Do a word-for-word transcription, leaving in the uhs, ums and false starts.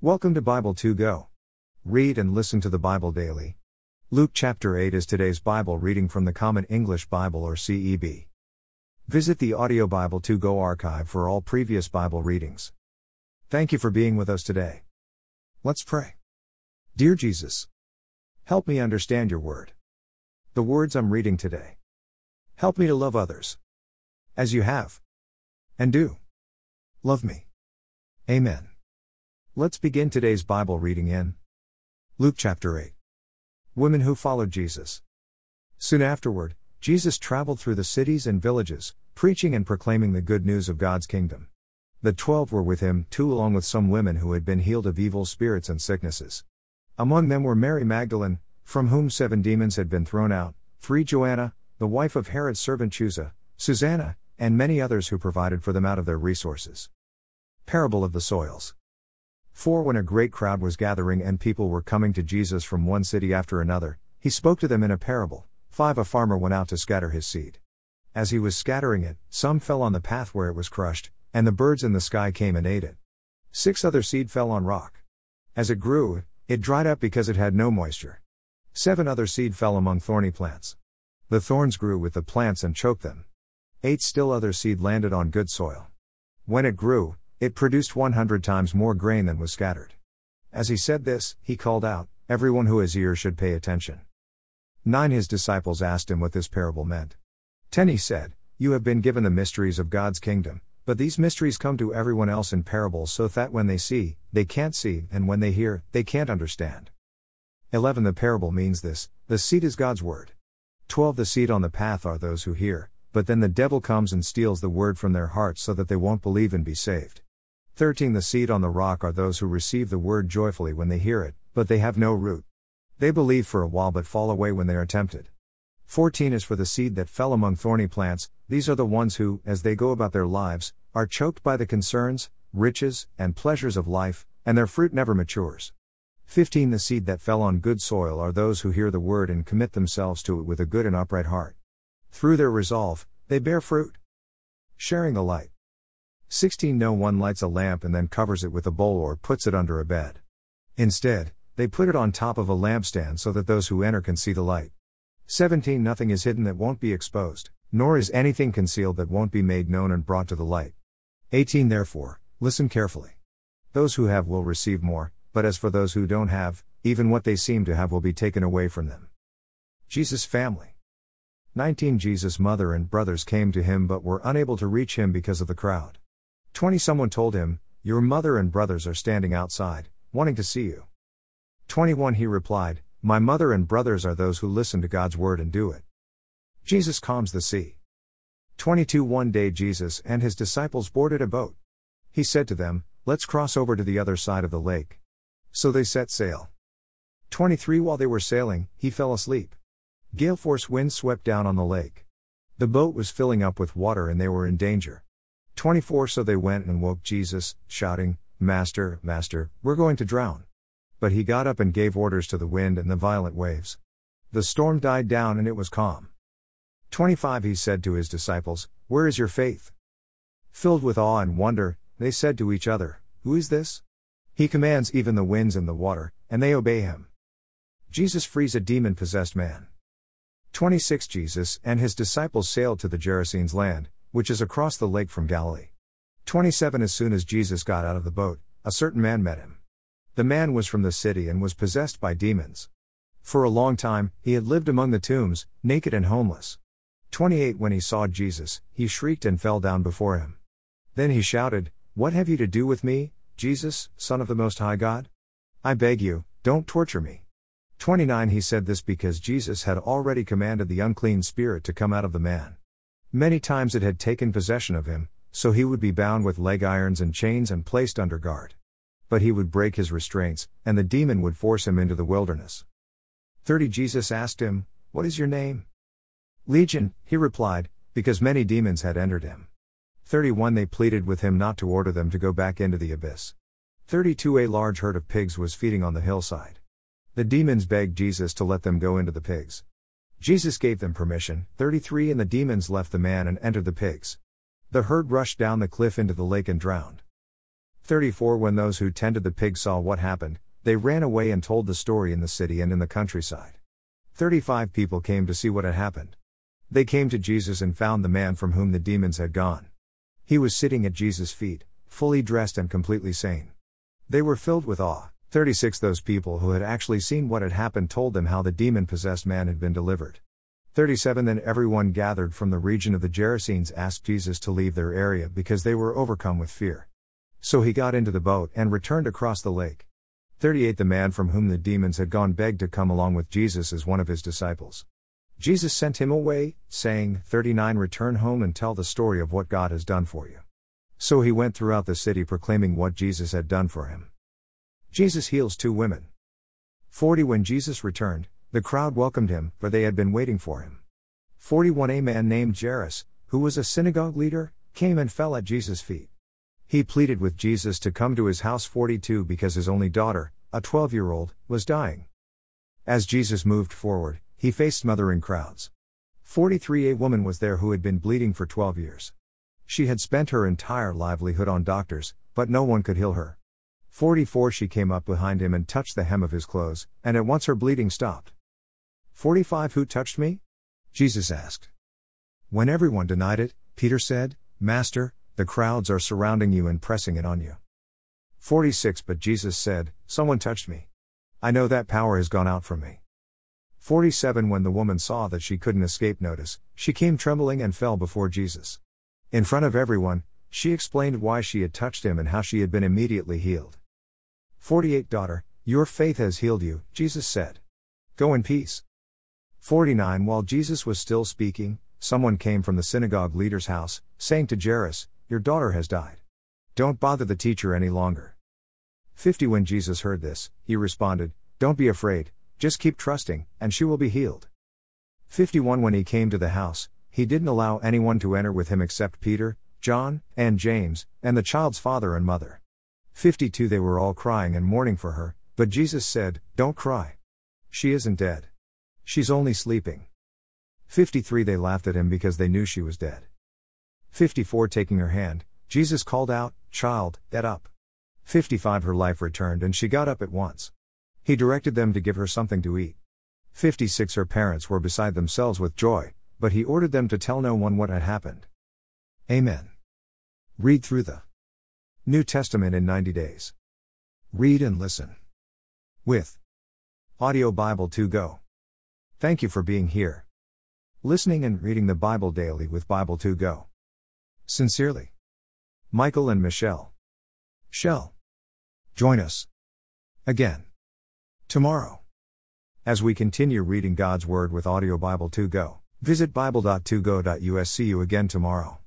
Welcome to Bible to go. Read and listen to the Bible daily. Luke chapter eight is today's Bible reading from the Common English Bible or C E B. Visit the audio Bible to go archive for all previous Bible readings. Thank you for being with us today. Let's pray. Dear Jesus, help me understand your word. The words I'm reading today. Help me to love others. As you have. And do. Love me. Amen. Let's begin today's Bible reading in Luke chapter eight. Women who followed Jesus. Soon afterward, Jesus traveled through the cities and villages, preaching and proclaiming the good news of God's kingdom. The twelve were with him too, along with some women who had been healed of evil spirits and sicknesses. Among them were Mary Magdalene, from whom seven demons had been thrown out, three Joanna, the wife of Herod's servant Chuza, Susanna, and many others who provided for them out of their resources. Parable of the Soils. For when a great crowd was gathering and people were coming to Jesus from one city after another, he spoke to them in a parable. Five A farmer went out to scatter his seed. As he was scattering it, some fell on the path where it was crushed, and the birds in the sky came and ate it. Six other seed fell on rock. As it grew, it dried up because it had no moisture. Seven other seed fell among thorny plants. The thorns grew with the plants and choked them. Eight still other seed landed on good soil. When it grew, it produced one hundred times more grain than was scattered. As he said this, he called out, "Everyone who has ears should pay attention." nine His disciples asked him what this parable meant. ten He said, "You have been given the mysteries of God's kingdom, but these mysteries come to everyone else in parables, so that when they see, they can't see, and when they hear, they can't understand." eleven The parable means this: the seed is God's word. twelve The seed on the path are those who hear, but then the devil comes and steals the word from their hearts so that they won't believe and be saved. thirteen The seed on the rock are those who receive the word joyfully when they hear it, but they have no root. They believe for a while but fall away when they are tempted. fourteen Is for the seed that fell among thorny plants. These are the ones who, as they go about their lives, are choked by the concerns, riches, and pleasures of life, and their fruit never matures. fifteen The seed that fell on good soil are those who hear the word and commit themselves to it with a good and upright heart. Through their resolve, they bear fruit. Sharing the light. sixteen No one lights a lamp and then covers it with a bowl or puts it under a bed. Instead, they put it on top of a lampstand so that those who enter can see the light. seventeen Nothing is hidden that won't be exposed, nor is anything concealed that won't be made known and brought to the light. eighteen Therefore, listen carefully. Those who have will receive more, but as for those who don't have, even what they seem to have will be taken away from them. Jesus' family. nineteen Jesus' mother and brothers came to him but were unable to reach him because of the crowd. twenty Someone told him, "Your mother and brothers are standing outside, wanting to see you." twenty-one He replied, "My mother and brothers are those who listen to God's word and do it." Jesus calms the sea. twenty-two One day Jesus and his disciples boarded a boat. He said to them, "Let's cross over to the other side of the lake." So they set sail. twenty-three While they were sailing, he fell asleep. Gale force winds swept down on the lake. The boat was filling up with water and they were in danger. twenty-four So they went and woke Jesus, shouting, "Master, Master, we're going to drown." But he got up and gave orders to the wind and the violent waves. The storm died down and it was calm. twenty-five He said to his disciples, "Where is your faith?" Filled with awe and wonder, they said to each other, "Who is this? He commands even the winds and the water, and they obey him." Jesus frees a demon-possessed man. twenty-six Jesus and his disciples sailed to the Gerasenes land, which is across the lake from Galilee. twenty-seven As soon as Jesus got out of the boat, a certain man met him. The man was from the city and was possessed by demons. For a long time, he had lived among the tombs, naked and homeless. twenty-eight When he saw Jesus, he shrieked and fell down before him. Then he shouted, "What have you to do with me, Jesus, Son of the Most High God? I beg you, don't torture me." twenty-nine He said this because Jesus had already commanded the unclean spirit to come out of the man. Many times it had taken possession of him, so he would be bound with leg irons and chains and placed under guard. But he would break his restraints, and the demon would force him into the wilderness. thirty Jesus asked him, "What is your name?" "Legion," he replied, because many demons had entered him. thirty-one They pleaded with him not to order them to go back into the abyss. thirty-two A large herd of pigs was feeding on the hillside. The demons begged Jesus to let them go into the pigs. Jesus gave them permission. thirty-three And the demons left the man and entered the pigs. The herd rushed down the cliff into the lake and drowned. thirty-four When those who tended the pigs saw what happened, they ran away and told the story in the city and in the countryside. thirty-five People came to see what had happened. They came to Jesus and found the man from whom the demons had gone. He was sitting at Jesus' feet, fully dressed and completely sane. They were filled with awe. thirty-six Those people who had actually seen what had happened told them how the demon-possessed man had been delivered. thirty-seven Then everyone gathered from the region of the Gerasenes asked Jesus to leave their area because they were overcome with fear. So he got into the boat and returned across the lake. thirty-eight The man from whom the demons had gone begged to come along with Jesus as one of his disciples. Jesus sent him away, saying, thirty-nine Return home and tell the story of what God has done for you. So he went throughout the city proclaiming what Jesus had done for him. Jesus heals two women. forty When Jesus returned, the crowd welcomed him, for they had been waiting for him. forty-one A man named Jairus, who was a synagogue leader, came and fell at Jesus' feet. He pleaded with Jesus to come to his house. forty-two Because his only daughter, a twelve-year-old, was dying. As Jesus moved forward, he faced smothering crowds. forty-three A woman was there who had been bleeding for twelve years. She had spent her entire livelihood on doctors, but no one could heal her. forty-four She came up behind him and touched the hem of his clothes, and at once her bleeding stopped. forty-five Who touched me? Jesus asked. When everyone denied it, Peter said, Master, the crowds are surrounding you and pressing it on you. forty-six But Jesus said, Someone touched me. I know that power has gone out from me. forty-seven When the woman saw that she couldn't escape notice, she came trembling and fell before Jesus. In front of everyone, she explained why she had touched him and how she had been immediately healed. forty-eight Daughter, your faith has healed you, Jesus said. Go in peace. forty-nine While Jesus was still speaking, someone came from the synagogue leader's house, saying to Jairus, Your daughter has died. Don't bother the teacher any longer. fifty When Jesus heard this, he responded, Don't be afraid, just keep trusting, and she will be healed. fifty-one When he came to the house, he didn't allow anyone to enter with him except Peter, John, and James, and the child's father and mother. fifty-two They were all crying and mourning for her, but Jesus said, Don't cry. She isn't dead. She's only sleeping. fifty-three They laughed at him because they knew she was dead. fifty-four Taking her hand, Jesus called out, Child, get up. fifty-five Her life returned and she got up at once. He directed them to give her something to eat. fifty-six Her parents were beside themselves with joy, but he ordered them to tell no one what had happened. Amen. Read through the New Testament in ninety days. Read and listen with Audio Bible to go. Thank you for being here, listening and reading the Bible daily with Bible to go. Sincerely, Michael and Michelle Shell. Join us again tomorrow as we continue reading God's Word with Audio Bible to go. Visit bible dot to go dot u s. See you again tomorrow.